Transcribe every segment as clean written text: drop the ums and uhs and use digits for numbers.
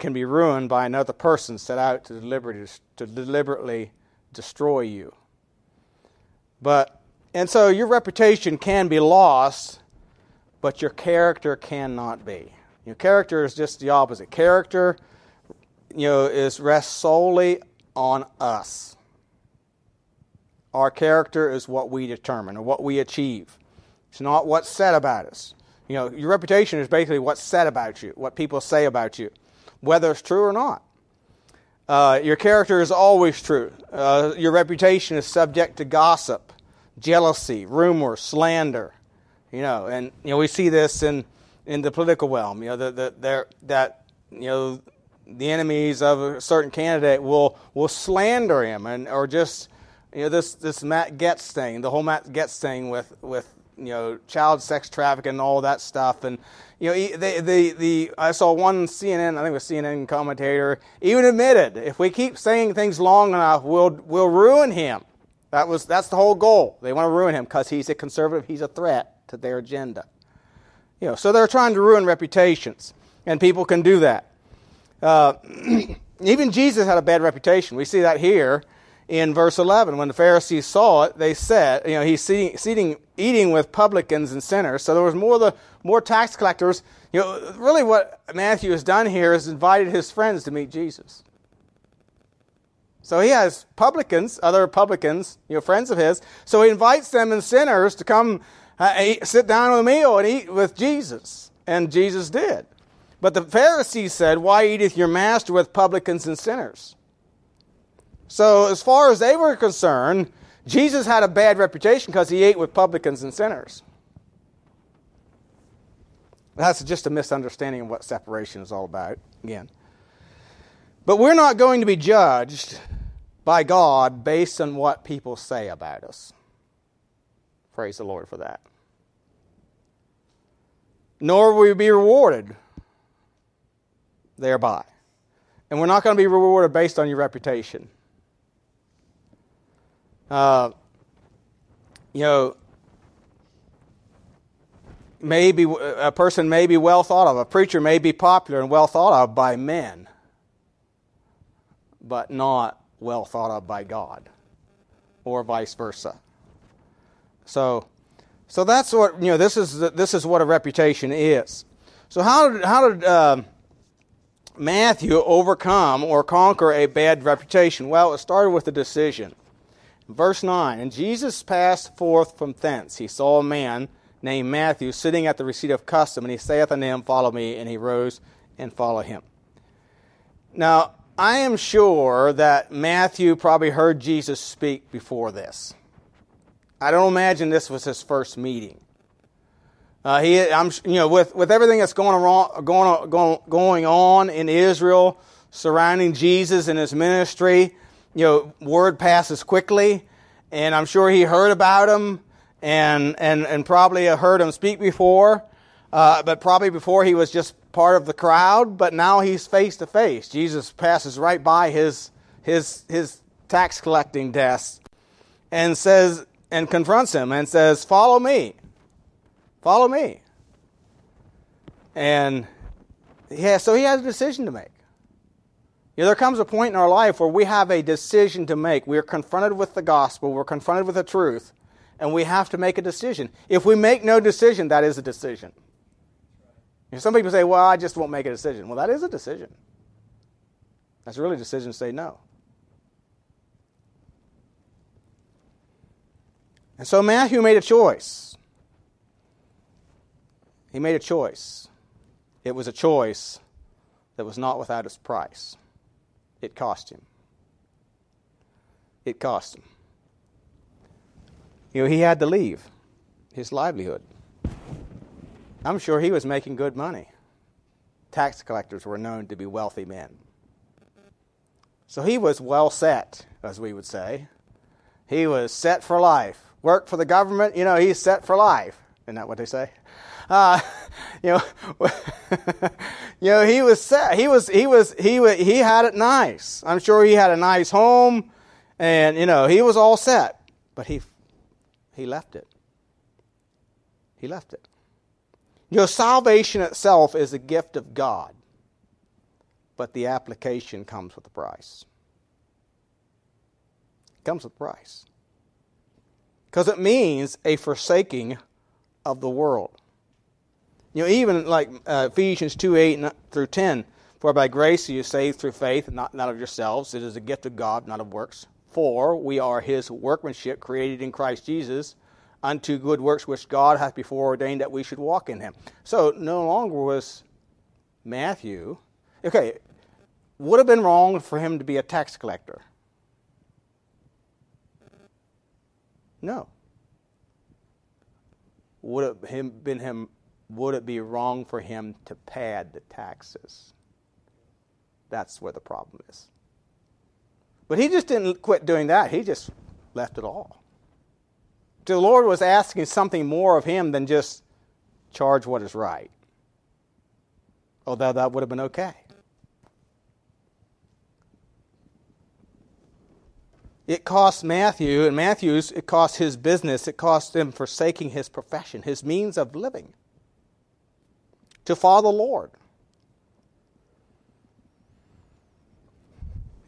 can be ruined by another person set out to deliberately destroy you. And so your reputation can be lost, but your character cannot be. Your character is just the opposite. Character, rests solely on us. Our character is what we determine or what we achieve. It's not what's said about us. Your reputation is basically what's said about you, what people say about you, whether it's true or not. Your character is always true. Your reputation is subject to gossip, jealousy, rumor, slander. We see this in the political realm. The enemies of a certain candidate will slander him, or just this Matt Gaetz thing, the whole Matt Gaetz thing with child sex trafficking and all that stuff. And I saw one CNN, I think it was CNN commentator, even admitted if we keep saying things long enough, we'll ruin him. That's the whole goal. They want to ruin him because he's a conservative. He's a threat to their agenda. So they're trying to ruin reputations, and people can do that. Even Jesus had a bad reputation. We see that here in verse 11. When the Pharisees saw it, they said, he's eating with publicans and sinners. So there was more tax collectors. Really what Matthew has done here is invited his friends to meet Jesus. So he has other publicans, friends of his. So he invites them and sinners to come sit down with a meal and eat with Jesus. And Jesus did. But the Pharisees said, "Why eateth your master with publicans and sinners?" So as far as they were concerned, Jesus had a bad reputation because he ate with publicans and sinners. That's just a misunderstanding of what separation is all about, again. But we're not going to be judged by God based on what people say about us. Praise the Lord for that. Nor will we be rewarded thereby. And we're not going to be rewarded based on your reputation. Maybe a person may be well thought of. A preacher may be popular and well thought of by men, but not well thought of by God, or vice versa. So that's what this is what a reputation is. So how did Matthew overcome or conquer a bad reputation? Well, it started with a decision. Verse 9, "And Jesus passed forth from thence. He saw a man named Matthew sitting at the receipt of custom, and he saith unto him, Follow me. And he rose and followed him." Now, I am sure that Matthew probably heard Jesus speak before this. I don't imagine this was his first meeting. With everything that's going on in Israel surrounding Jesus and his ministry, word passes quickly, and I'm sure he heard about him and probably heard him speak before, but probably before he was just part of the crowd, but now he's face to face. Jesus passes right by his tax collecting desk and confronts him and says, "Follow me. Follow me." And so he has a decision to make. There comes a point in our life where we have a decision to make. We are confronted with the gospel, we're confronted with the truth, and we have to make a decision. If we make no decision, that is a decision. Some people say, "Well, I just won't make a decision." Well, that is a decision. That's really a decision to say no. And so Matthew made a choice. He made a choice. It was a choice that was not without its price. It cost him. It cost him. He had to leave his livelihood. I'm sure he was making good money. Tax collectors were known to be wealthy men. So he was well set, as we would say. He was set for life. Worked for the government, he's set for life. Isn't that what they say? He was set. He had it nice. I'm sure he had a nice home, and he was all set. But he left it. He left it. Salvation itself is a gift of God. but the application comes with a price. It comes with a price. Because it means a forsaking of the world. You know, even like Ephesians 2:8-10, for by grace you are saved through faith, not of yourselves. It is a gift of God, not of works. For we are his workmanship, created in Christ Jesus, unto good works which God hath before ordained that we should walk in him. So no longer was Matthew, okay, would have been wrong for him to be a tax collector. No. Would it be wrong for him to pad the taxes? That's where the problem is. But he just didn't quit doing that. He just left it all. The Lord was asking something more of him than just charge what is right. Although that would have been okay. It cost Matthew, and Matthew's, it cost his business, it cost him forsaking his profession, his means of living, to follow the Lord.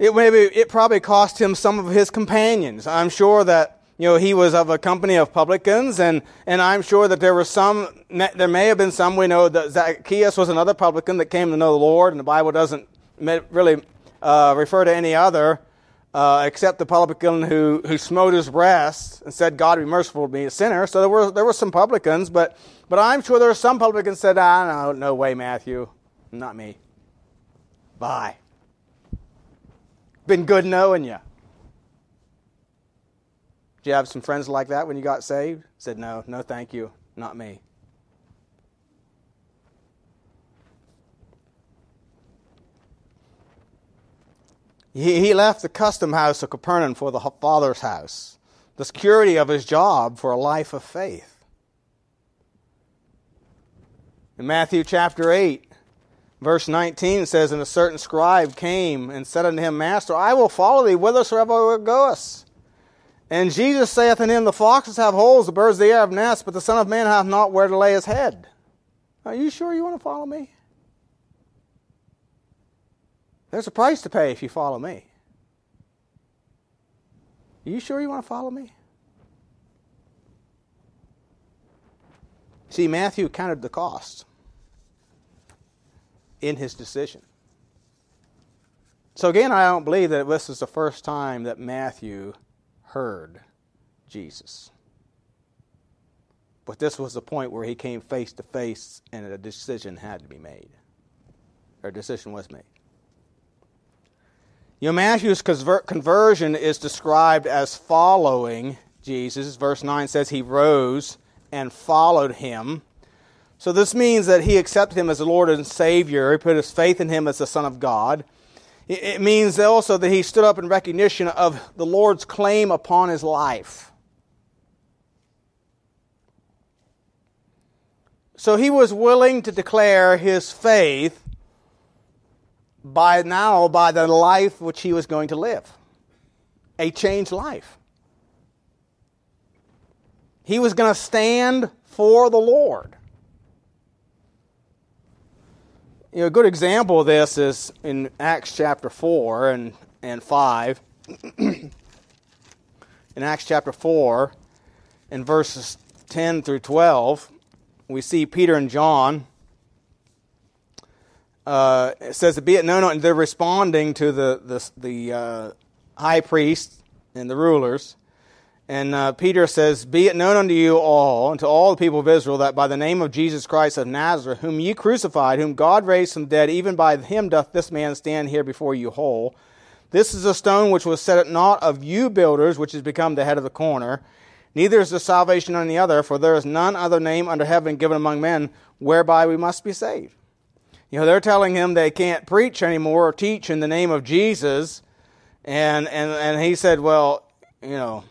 It probably cost him some of his companions. I'm sure that, you know, he was of a company of publicans, and I'm sure that there may have been some. We know that Zacchaeus was another publican that came to know the Lord, and the Bible doesn't really refer to any other except the publican who smote his breast and said, "God be merciful to me, a sinner." So there were some publicans, but I'm sure there were some publicans that said, "Ah, no way, Matthew, not me. Bye. Been good knowing you." Did you have some friends like that when you got saved? Said, no, thank you, not me. He left the custom house of Capernaum for the Father's house, the security of his job for a life of faith. In Matthew chapter 8, verse 19 says, "And a certain scribe came and said unto him, Master, I will follow thee whithersoever thou goest. And Jesus saith unto him, The foxes have holes, the birds of the air have nests, but the Son of Man hath not where to lay his head. Are you sure you want to follow me? There's a price to pay if you follow me. Are you sure you want to follow me?" See, Matthew counted the cost in his decision. So again, I don't believe that this is the first time that Matthew heard Jesus. But this was the point where he came face to face and a decision had to be made. Or a decision was made. You know, Matthew's conversion is described as following Jesus. Verse 9 says he rose and followed him. So this means that he accepted him as the Lord and Savior. He put his faith in him as the Son of God. It means also that he stood up in recognition of the Lord's claim upon his life. So he was willing to declare his faith by the life which he was going to live. A changed life. He was going to stand for the Lord. You know, a good example of this is in Acts chapter 4 and 5. In Acts chapter 4, in verses 10 through 12, we see Peter and John. It says, "Be it known," they're responding to the high priest and the rulers. And Peter says, "Be it known unto you all, and to all the people of Israel, that by the name of Jesus Christ of Nazareth, whom ye crucified, whom God raised from the dead, even by him doth this man stand here before you whole. This is a stone which was set at naught of you builders, which has become the head of the corner. Neither is there salvation on the other, for there is none other name under heaven given among men, whereby we must be saved." You know, they're telling him they can't preach anymore or teach in the name of Jesus. And he said, well, you know...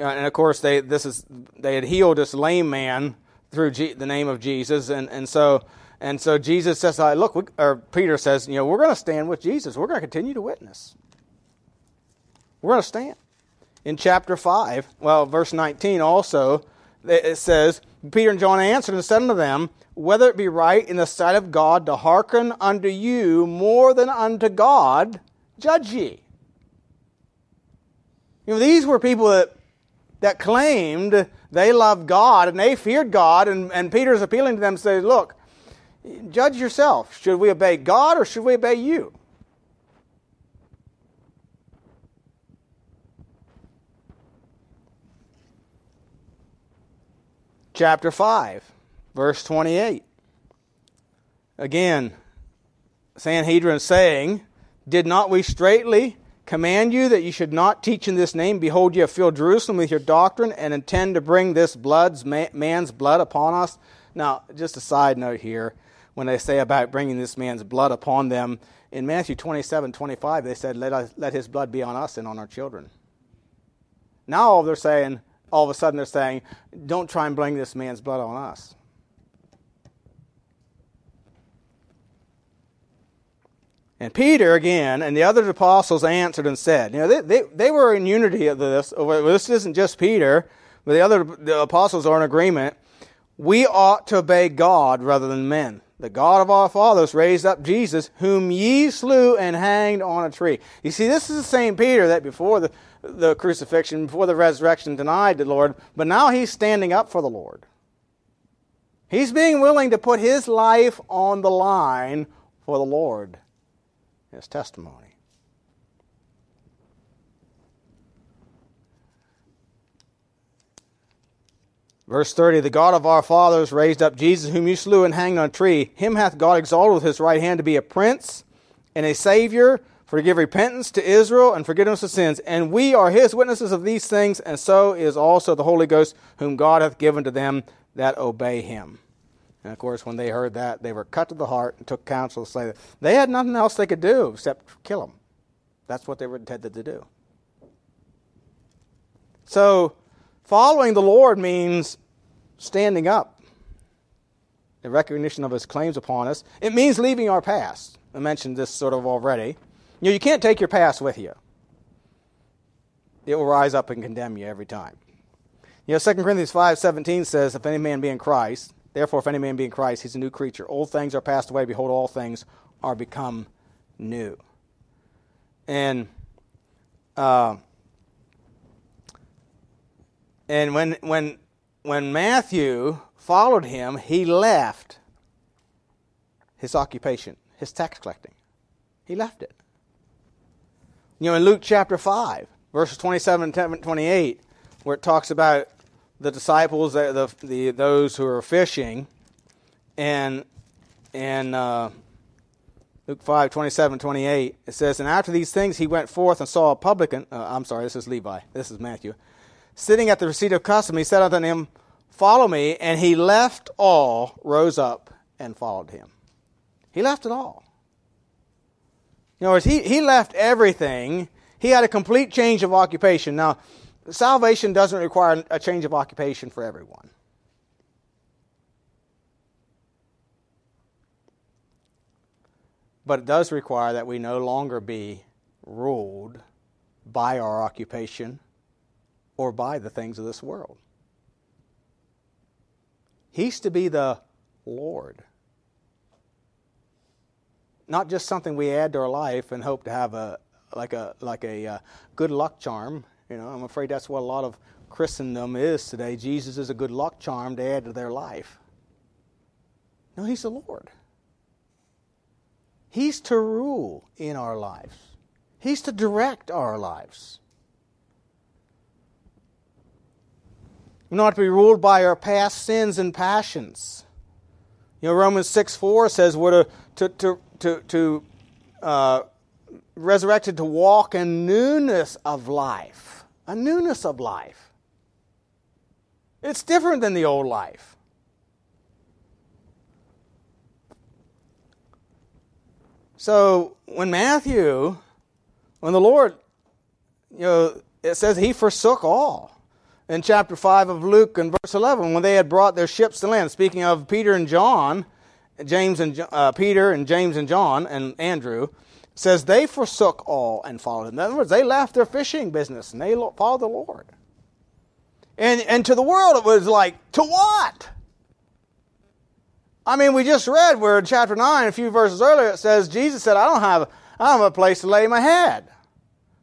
And of course, they had healed this lame man through the name of Jesus, and so Jesus says, Peter says, you know, we're going to stand with Jesus. We're going to continue to witness. We're going to stand. In chapter 5, verse 19 also, it says, Peter and John answered and said unto them, Whether it be right in the sight of God to hearken unto you more than unto God, judge ye. You know, these were people that claimed they loved God and they feared God, and Peter's appealing to them to say, look, judge yourself. Should we obey God or should we obey you? Chapter 5, verse 28. Again, Sanhedrin saying, Did not we straitly command you that you should not teach in this name? Behold, you have filled Jerusalem with your doctrine and intend to bring this man's blood upon us. Now, just a side note here, when they say about bringing this man's blood upon them, in Matthew 27:25, they said, let his blood be on us and on our children. Now all of a sudden they're saying, don't try and bring this man's blood on us. And Peter, again, and the other apostles answered and said, you know, they were in unity of this. This isn't just Peter, but the apostles are in agreement. We ought to obey God rather than men. The God of our fathers raised up Jesus, whom ye slew and hanged on a tree. You see, this is the same Peter that before the crucifixion, before the resurrection, denied the Lord, but now he's standing up for the Lord. He's being willing to put his life on the line for the Lord, his testimony. Verse 30, The God of our fathers raised up Jesus, whom you slew and hanged on a tree. Him hath God exalted with his right hand to be a prince and a savior, for to give repentance to Israel and forgiveness of sins. And we are his witnesses of these things, and so is also the Holy Ghost, whom God hath given to them that obey him. And of course, when they heard that, they were cut to the heart and took counsel to say that they had nothing else they could do except kill him. That's what they were intended to do. So, following the Lord means standing up in recognition of his claims upon us. It means leaving our past. I mentioned this sort of already. You know, you can't take your past with you. It will rise up and condemn you every time. You know, 2 Corinthians 5:17 says, If any man be in Christ, therefore if any man be in Christ, he's a new creature. Old things are passed away. Behold, all things are become new. And when Matthew followed him, he left his occupation, his tax collecting. He left it. You know, in Luke chapter 5, verses 27 and 28, where it talks about the disciples, those who are fishing, and Luke 5, 27, 28, it says, And after these things he went forth and saw a publican, I'm sorry, this is Levi, this is Matthew, sitting at the receipt of custom, he said unto him, Follow me. And he left all, rose up, and followed him. He left it all. In other words, he left everything. He had a complete change of occupation. Now, salvation doesn't require a change of occupation for everyone. But it does require that we no longer be ruled by our occupation or by the things of this world. He's to be the Lord. Not just something we add to our life and hope to have a good luck charm. You know, I'm afraid that's what a lot of Christendom is today. Jesus is a good luck charm to add to their life. No, he's the Lord. He's to rule in our lives. He's to direct our lives. We're not to be ruled by our past sins and passions. You know, Romans 6:4 says we're to resurrected to walk in newness of life. A newness of life. It's different than the old life. So when the Lord, you know, it says he forsook all. In chapter 5 of Luke and verse 11, when they had brought their ships to land, speaking of Peter and James and John and Andrew, says they forsook all and followed him. In other words, they left their fishing business and they followed the Lord. And to the world, it was like, to what? I mean, we just read where in chapter 9, a few verses earlier, it says, Jesus said, I don't have a place to lay my head.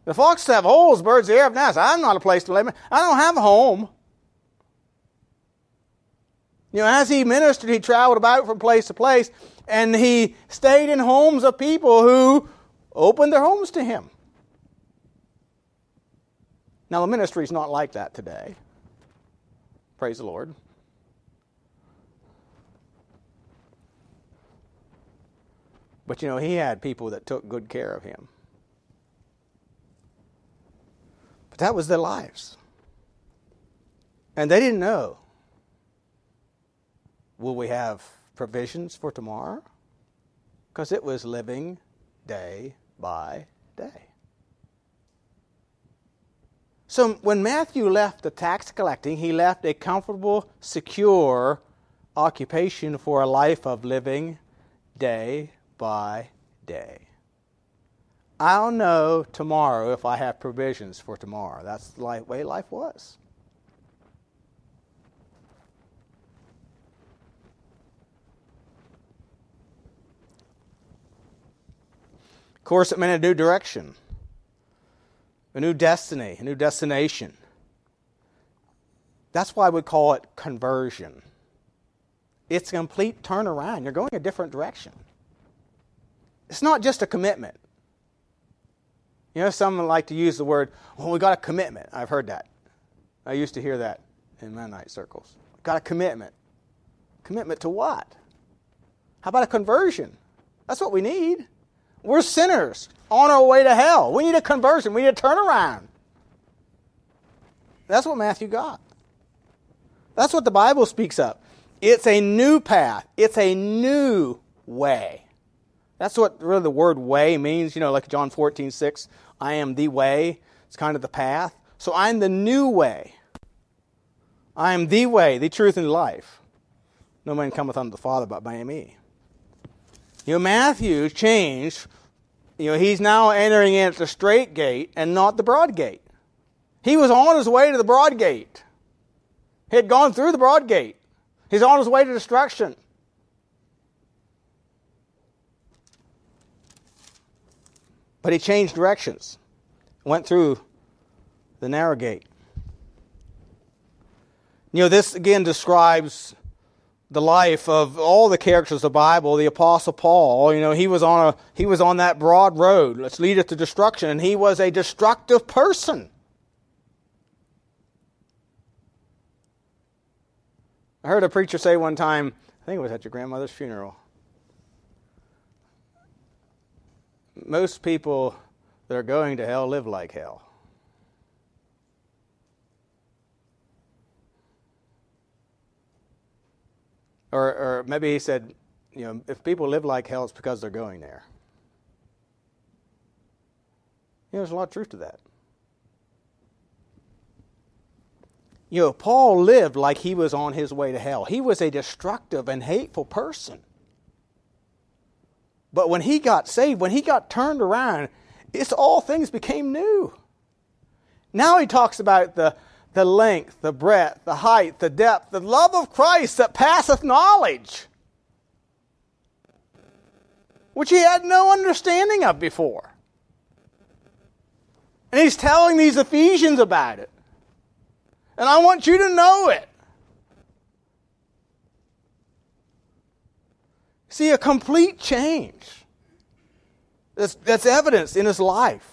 The foxes have holes, birds of the air have nests. I'm not a place to lay my head. I don't have a home. You know, as he ministered, he traveled about from place to place, and he stayed in homes of people who opened their homes to him. Now, the ministry is not like that today. Praise the Lord. But, you know, he had people that took good care of him. But that was their lives. And they didn't know, will we have provisions for tomorrow? Because it was living day by day. So when Matthew left the tax collecting, he left a comfortable, secure occupation for a life of living day by day. I'll know tomorrow if I have provisions for tomorrow. That's the way life was. Of course, it meant a new direction. A new destiny, a new destination. That's why we call it conversion. It's a complete turnaround. You're going a different direction. It's not just a commitment. You know, some like to use the word, well, we got a commitment. I've heard that. I used to hear that in Mennonite circles. Got a commitment. Commitment to what? How about a conversion? That's what we need. We're sinners on our way to hell. We need a conversion. We need a turnaround. That's what Matthew got. That's what the Bible speaks of. It's a new path. It's a new way. That's what really the word way means. You know, like John 14:6, I am the way. It's kind of the path. So I'm the new way. I am the way, the truth, and life. No man cometh unto the Father but by me. You know, Matthew changed. You know, he's now entering in at the straight gate and not the broad gate. He was on his way to the broad gate. He had gone through the broad gate. He's on his way to destruction. But he changed directions. Went through the narrow gate. You know, this again describes the life of all the characters of the Bible. The Apostle Paul, you know, he was on that broad road. Let's lead it to destruction. And he was a destructive person. I heard a preacher say one time, I think it was at your grandmother's funeral, most people that are going to hell live like hell. Or maybe he said, you know, if people live like hell, it's because they're going there. You know, there's a lot of truth to that. You know, Paul lived like he was on his way to hell. He was a destructive and hateful person. But when he got saved, when he got turned around, it's all things became new. Now he talks about the length, the breadth, the height, the depth, the love of Christ that passeth knowledge, which he had no understanding of before. And he's telling these Ephesians about it. And I want you to know it. See, a complete change that's evidenced in his life.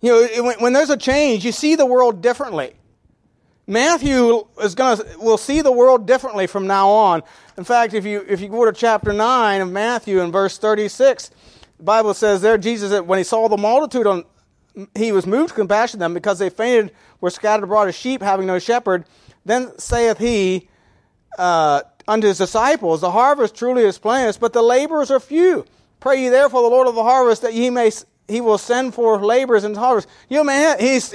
You know, when there's a change, you see the world differently. Matthew will see the world differently from now on. In fact, if you go to chapter 9 of Matthew in verse 36, the Bible says there, Jesus said, when he saw the multitude, he was moved to compassion them because they fainted, were scattered abroad as sheep, having no shepherd. Then saith he unto his disciples, the harvest truly is plenteous, but the laborers are few. Pray ye therefore the Lord of the harvest that ye may... He will send forth laborers into harvest. You know, man, he's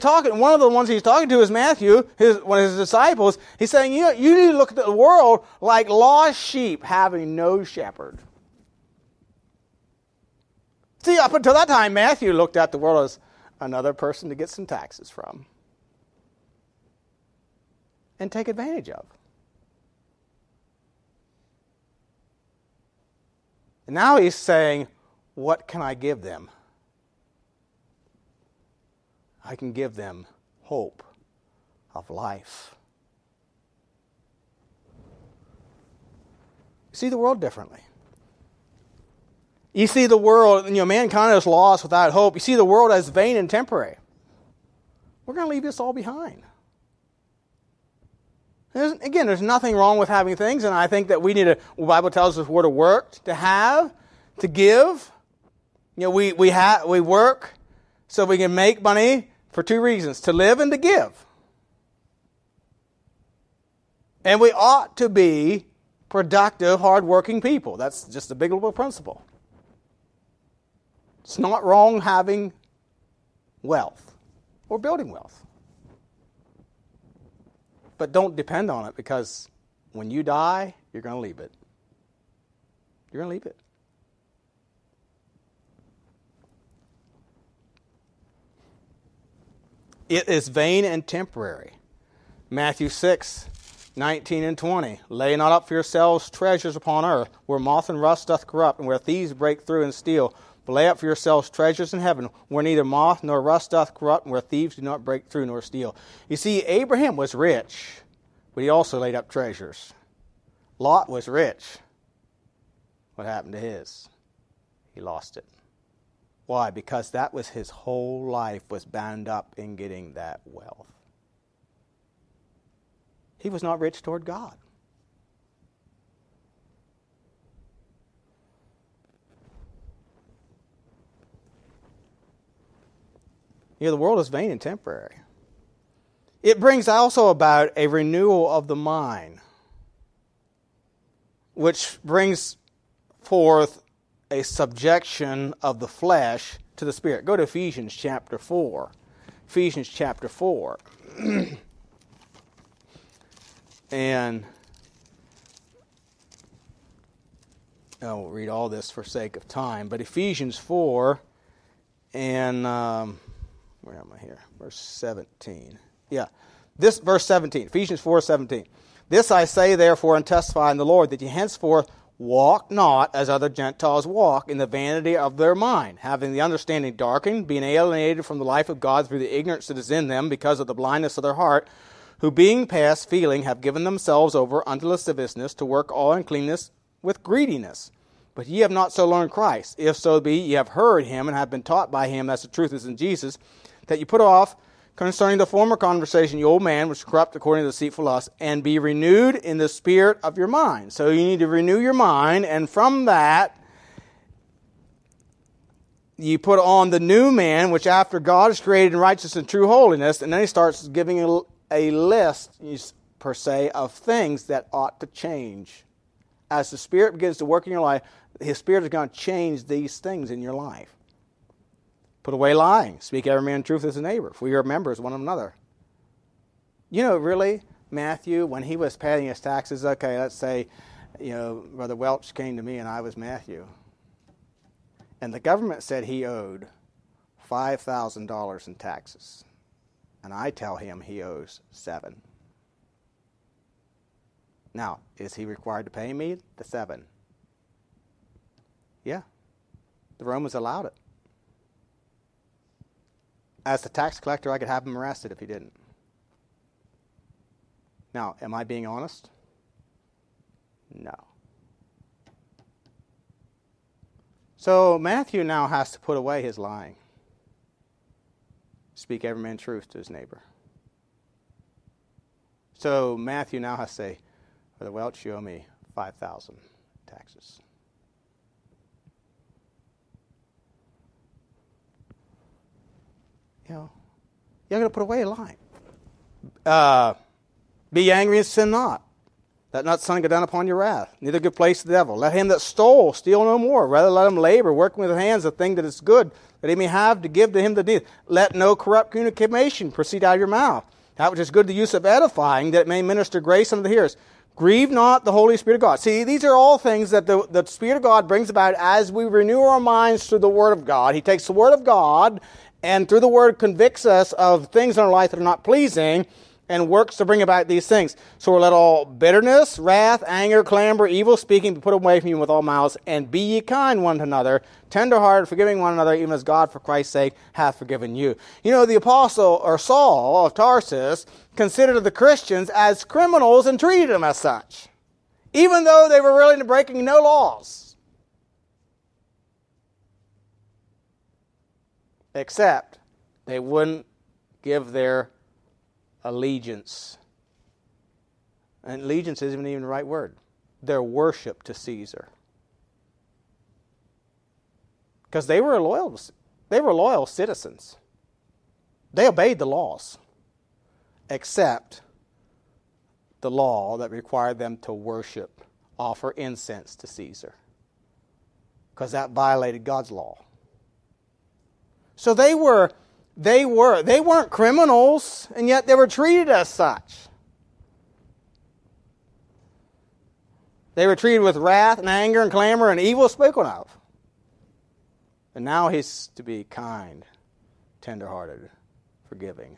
talking. One of the ones he's talking to is Matthew, one of his disciples. He's saying, you need to look at the world like lost sheep having no shepherd. See, up until that time, Matthew looked at the world as another person to get some taxes from. and take advantage of. And now he's saying, what can I give them? I can give them hope of life. You see the world differently. You see the world, mankind is lost without hope. You see the world as vain and temporary. We're going to leave this all behind. There's nothing wrong with having things, and I think that we need to, the Bible tells us we're to work, to have, to give. We work so we can make money for two reasons, to live and to give. And we ought to be productive, hardworking people. That's just a big little principle. It's not wrong having wealth or building wealth. But don't depend on it, because when you die, you're going to leave it. You're going to leave it. It is vain and temporary. Matthew 6:19-20. Lay not up for yourselves treasures upon earth, where moth and rust doth corrupt, and where thieves break through and steal. But lay up for yourselves treasures in heaven, where neither moth nor rust doth corrupt, and where thieves do not break through nor steal. You see, Abraham was rich, but he also laid up treasures. Lot was rich. What happened to his? He lost it. Why? Because that was his whole life, was bound up in getting that wealth. He was not rich toward God. The world is vain and temporary. It brings also about a renewal of the mind, which brings forth a subjection of the flesh to the spirit. Go to Ephesians chapter 4. Ephesians chapter 4. And I won't read all this for sake of time, but Ephesians 4 and... where am I here? Verse 17. This verse 17, Ephesians 4:17. This I say therefore and testify in the Lord, that ye henceforth walk not as other Gentiles walk, in the vanity of their mind, having the understanding darkened, being alienated from the life of God through the ignorance that is in them, because of the blindness of their heart, who being past feeling have given themselves over unto lasciviousness, to work all uncleanness with greediness. But ye have not so learned Christ. If so be, ye have heard him and have been taught by him, that's the truth is in Jesus, that you put off concerning the former conversation the old man, which is corrupt according to deceitful lust, and be renewed in the spirit of your mind. So you need to renew your mind, and from that you put on the new man, which after God is created in righteousness and true holiness. And then he starts giving a list, per se, of things that ought to change. As the Spirit begins to work in your life, His Spirit is going to change these things in your life. Put away lying. Speak every man truth as a neighbor, for we are members one of another. Really, Matthew, when he was paying his taxes, okay, let's say, Brother Welch came to me and I was Matthew. And the government said he owed $5,000 in taxes. And I tell him he owes $7,000. Now, is he required to pay me the $7,000? Yeah. The Romans allowed it. As the tax collector, I could have him arrested if he didn't. Now, am I being honest? No. So Matthew now has to put away his lying. Speak every man truth to his neighbor. So Matthew now has to say, Brother Welch, you owe me $5,000 taxes. You're going to put away a line. Be angry and sin not. Let not the sun go down upon your wrath. Neither give place to the devil. Let him that stole steal no more. Rather let him labor, working with his hands the thing that is good, that he may have to give to him that needeth. Let no corrupt communication proceed out of your mouth. That which is good to the use of edifying, that it may minister grace unto the hearers. Grieve not the Holy Spirit of God. See, these are all things that the Spirit of God brings about as we renew our minds through the Word of God. He takes the Word of God, and through the Word convicts us of things in our life that are not pleasing, and works to bring about these things. So let all bitterness, wrath, anger, clamor, evil speaking be put away from you with all malice, and be ye kind one to another, tenderhearted, forgiving one another, even as God for Christ's sake hath forgiven you. You know, the apostle, or Saul of Tarsus, considered the Christians as criminals and treated them as such, even though they were really breaking no laws, except they wouldn't give their allegiance. And allegiance isn't even the right word. Their worship to Caesar. Because they were loyal citizens. They obeyed the laws. Except the law that required them to worship, offer incense to Caesar. Because that violated God's law. So they weren't criminals, and yet they were treated as such. They were treated with wrath and anger and clamor and evil spoken of. And now he's to be kind, tenderhearted, forgiving.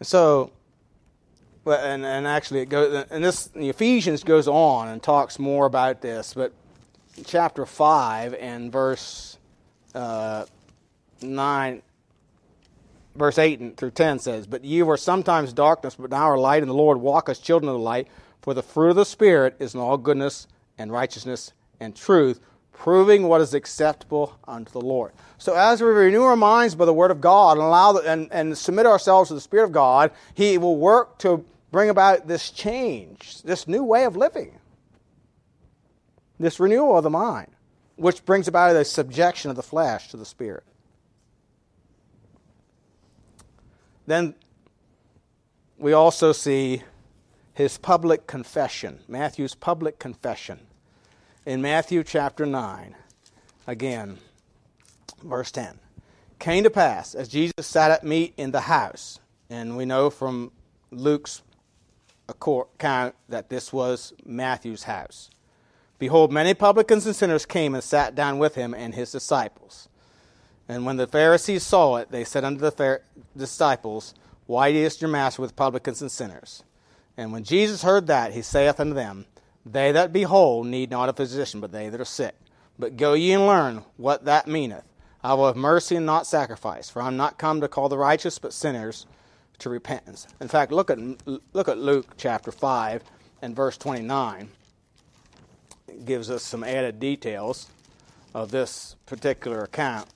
And so, actually, it goes, and this Ephesians goes on and talks more about this. But chapter 5 and verse 9, verse 8 through 10 says, "But ye were sometimes darkness, but now are light in the Lord. Walk as children of the light. For the fruit of the Spirit is in all goodness and righteousness and truth, proving what is acceptable unto the Lord." So as we renew our minds by the Word of God and allow and submit ourselves to the Spirit of God, He will work to bring about this change, this new way of living, this renewal of the mind, which brings about the subjection of the flesh to the Spirit. Then we also see his public confession, Matthew's public confession. In Matthew chapter 9, again, verse 10, "Came to pass, as Jesus sat at meat in the house," and we know from Luke's account that this was Matthew's house, "behold, many publicans and sinners came and sat down with him and his disciples. And when the Pharisees saw it, they said unto the disciples, Why eatest your master with publicans and sinners? And when Jesus heard that, he saith unto them, They that be whole need not a physician, but they that are sick. But go ye and learn what that meaneth. I will have mercy and not sacrifice, for I am not come to call the righteous, but sinners to repentance." In fact, look at Luke chapter 5 and verse 29. It gives us some added details of this particular account.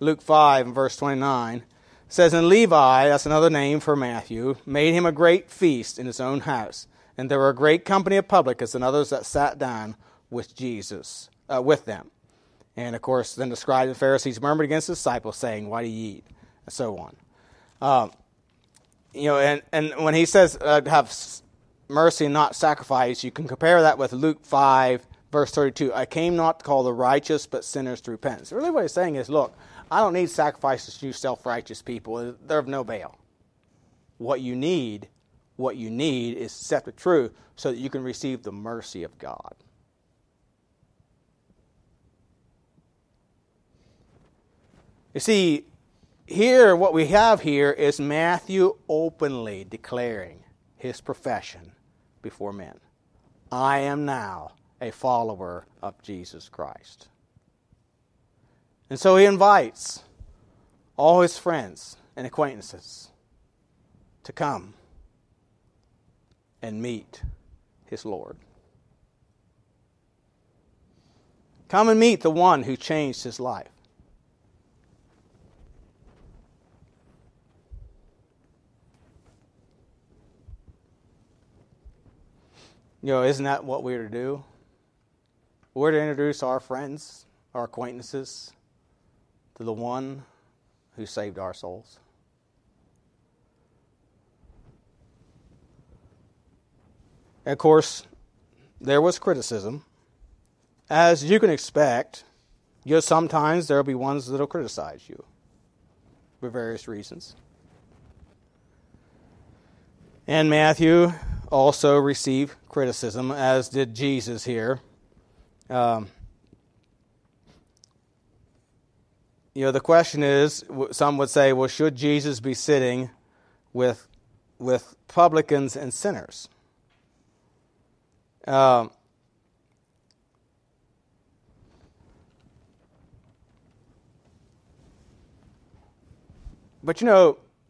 Luke 5 and verse 29 says, "And Levi," that's another name for Matthew, "made him a great feast in his own house. And there were a great company of publicans and others that sat down with Jesus," with them. "And of course, then the scribes and Pharisees murmured against the disciples, saying, Why do ye eat?" And so on. And when he says, "Have mercy and not sacrifice," you can compare that with Luke 5, verse 32. "I came not to call the righteous, but sinners to repentance." Really what he's saying is, look, I don't need sacrifices to you self-righteous people. They're of no avail. What you need is to accept the truth so that you can receive the mercy of God. You see, here, what we have here is Matthew openly declaring his profession before men. I am now a follower of Jesus Christ. And so he invites all his friends and acquaintances to come and meet his Lord. Come and meet the one who changed his life. You know, isn't that what we're to do? We're to introduce our friends, our acquaintances, to the one who saved our souls. And of course, there was criticism. As you can expect, sometimes there will be ones that will criticize you for various reasons. And Matthew also receive criticism, as did Jesus here. The question is, some would say, well, should Jesus be sitting with publicans and sinners? But,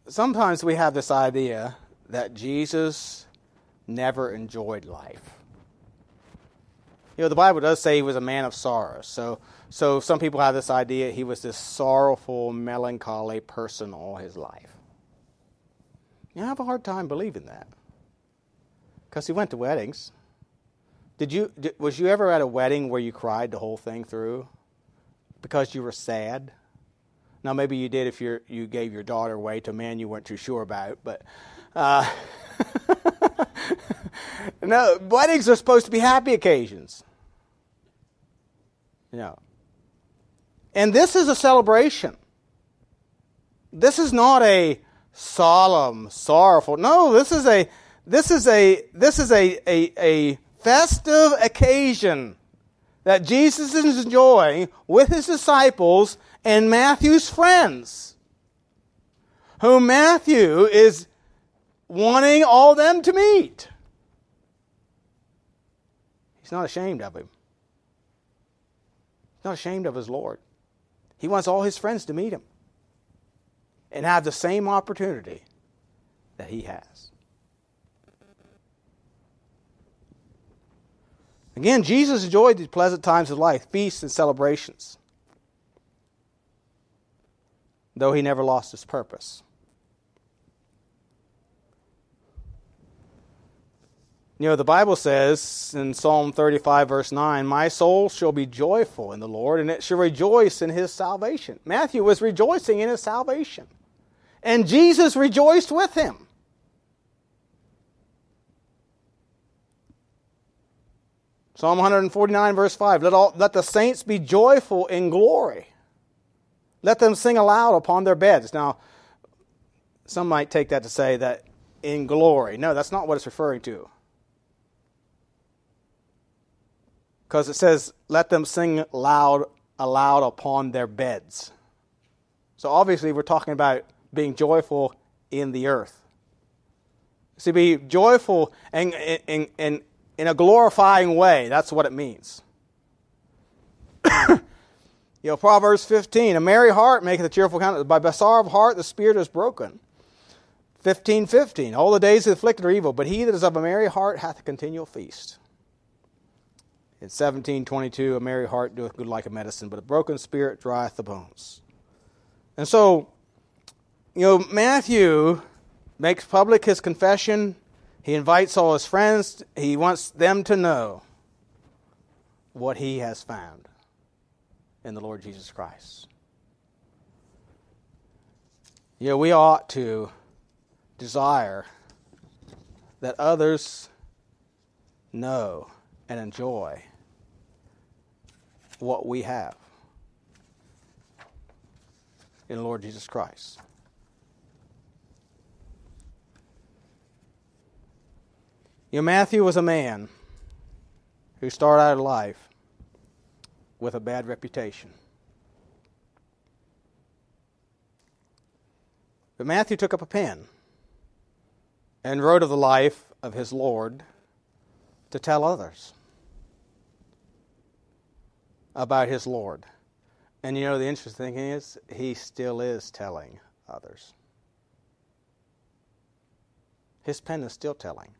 sometimes we have this idea that Jesus never enjoyed life. The Bible does say he was a man of sorrows. So some people have this idea he was this sorrowful, melancholy person all his life. I have a hard time believing that, because he went to weddings. Was you ever at a wedding where you cried the whole thing through because you were sad? Now, maybe you did if you gave your daughter away to a man you weren't too sure about, but no, weddings are supposed to be happy occasions. And this is a celebration. This is not a solemn, sorrowful. No, this is a festive occasion that Jesus is enjoying with his disciples and Matthew's friends, whom Matthew is wanting all them to meet. He's not ashamed of him. He's not ashamed of his Lord. He wants all his friends to meet him and have the same opportunity that he has. Again, Jesus enjoyed the pleasant times of life, feasts and celebrations, though he never lost his purpose. The Bible says in Psalm 35, verse 9, "My soul shall be joyful in the Lord, and it shall rejoice in his salvation." Matthew was rejoicing in his salvation, and Jesus rejoiced with him. Psalm 149, verse 5, "Let the saints be joyful in glory. Let them sing aloud upon their beds." Now, some might take that to say that in glory. No, that's not what it's referring to, because it says, "Let them sing aloud upon their beds." So obviously we're talking about being joyful in the earth. So be joyful and in a glorifying way. That's what it means. Proverbs 15, "A merry heart maketh a cheerful countenance. By sorrow of heart the spirit is broken." 15:15, "All the days of the afflicted are evil, but he that is of a merry heart hath a continual feast." In 17:22, "A merry heart doeth good like a medicine, but a broken spirit drieth the bones." And so, Matthew makes public his confession. He invites all his friends. He wants them to know what he has found in the Lord Jesus Christ. We ought to desire that others know and enjoy what we have in the Lord Jesus Christ. Matthew was a man who started out life with a bad reputation. But Matthew took up a pen and wrote of the life of his Lord to tell others about his Lord. And the interesting thing is, he still is telling others. His pen is still telling.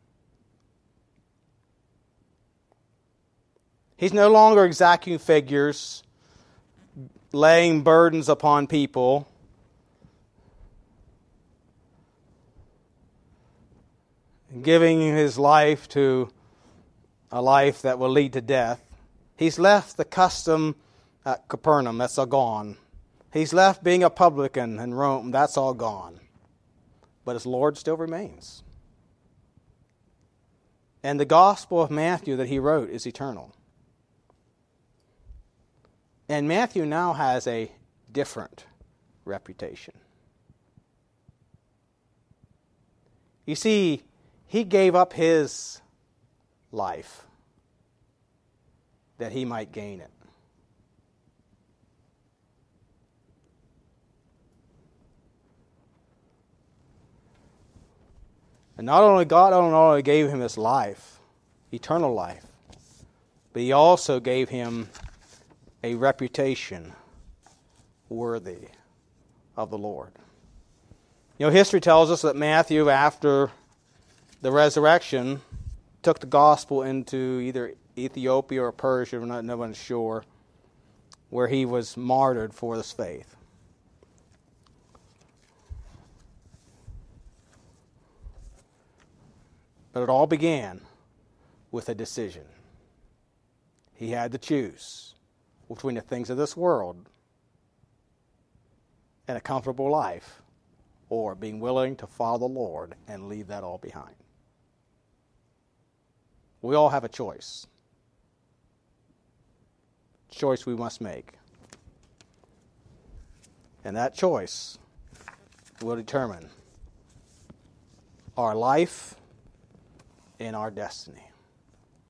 He's no longer exacting figures, laying burdens upon people. Giving his life to a life that will lead to death. He's left the custom at Capernaum. That's all gone. He's left being a publican in Rome. That's all gone. But his Lord still remains. And the Gospel of Matthew that he wrote is eternal. And Matthew now has a different reputation. You see, He gave up his life that he might gain it. And God not only gave him his life, eternal life, but he also gave him a reputation worthy of the Lord. You know, history tells us that Matthew, after the resurrection, took the gospel into either Ethiopia or Persia, no one's sure, where he was martyred for his faith. But it all began with a decision. He had to choose between the things of this world and a comfortable life, or being willing to follow the Lord and leave that all behind. We all have a choice. Choice we must make. And that choice will determine our life and our destiny.